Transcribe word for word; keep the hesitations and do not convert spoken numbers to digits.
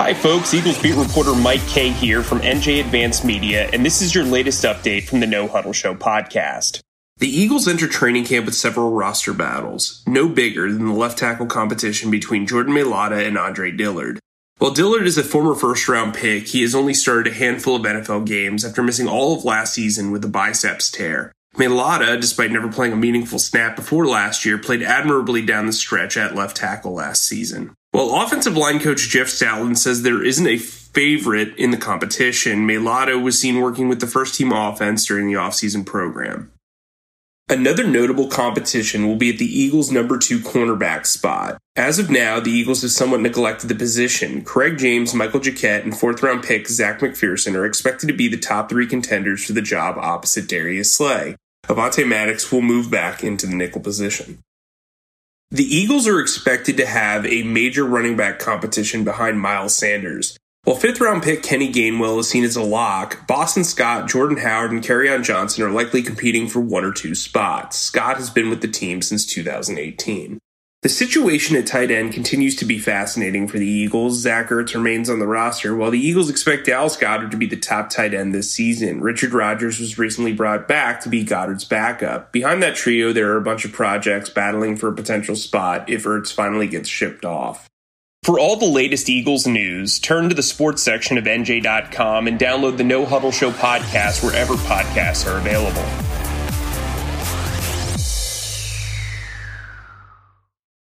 Hi folks, Eagles beat reporter Mike Kang here from N J Advanced Media, and this is your latest update from the No Huddle Show podcast. The Eagles enter training camp with several roster battles, no bigger than the left tackle competition between Jordan Mailata and Andre Dillard. While Dillard is a former first-round pick, he has only started a handful of N F L games after missing all of last season with a biceps tear. Mailata, despite never playing a meaningful snap before last year, played admirably down the stretch at left tackle last season. While offensive line coach Jeff Stoutland says there isn't a favorite in the competition, Mailata was seen working with the first-team offense during the offseason program. Another notable competition will be at the Eagles' number two cornerback spot. As of now, the Eagles have somewhat neglected the position. Craig James, Michael Jacquet, and fourth-round pick Zach McPherson are expected to be the top three contenders for the job opposite Darius Slay. Avonte Maddox will move back into the nickel position. The Eagles are expected to have a major running back competition behind Miles Sanders. While fifth-round pick Kenny Gainwell is seen as a lock, Boston Scott, Jordan Howard, and Kerryon Johnson are likely competing for one or two spots. Scott has been with the team since two thousand eighteen. The situation at tight end continues to be fascinating for the Eagles. Zach Ertz remains on the roster, while the Eagles expect Dallas Goddard to be the top tight end this season. Richard Rodgers was recently brought back to be Goddard's backup. Behind that trio, there are a bunch of projects battling for a potential spot if Ertz finally gets shipped off. For all the latest Eagles news, turn to the sports section of N J dot com and download the No Huddle Show podcast wherever podcasts are available.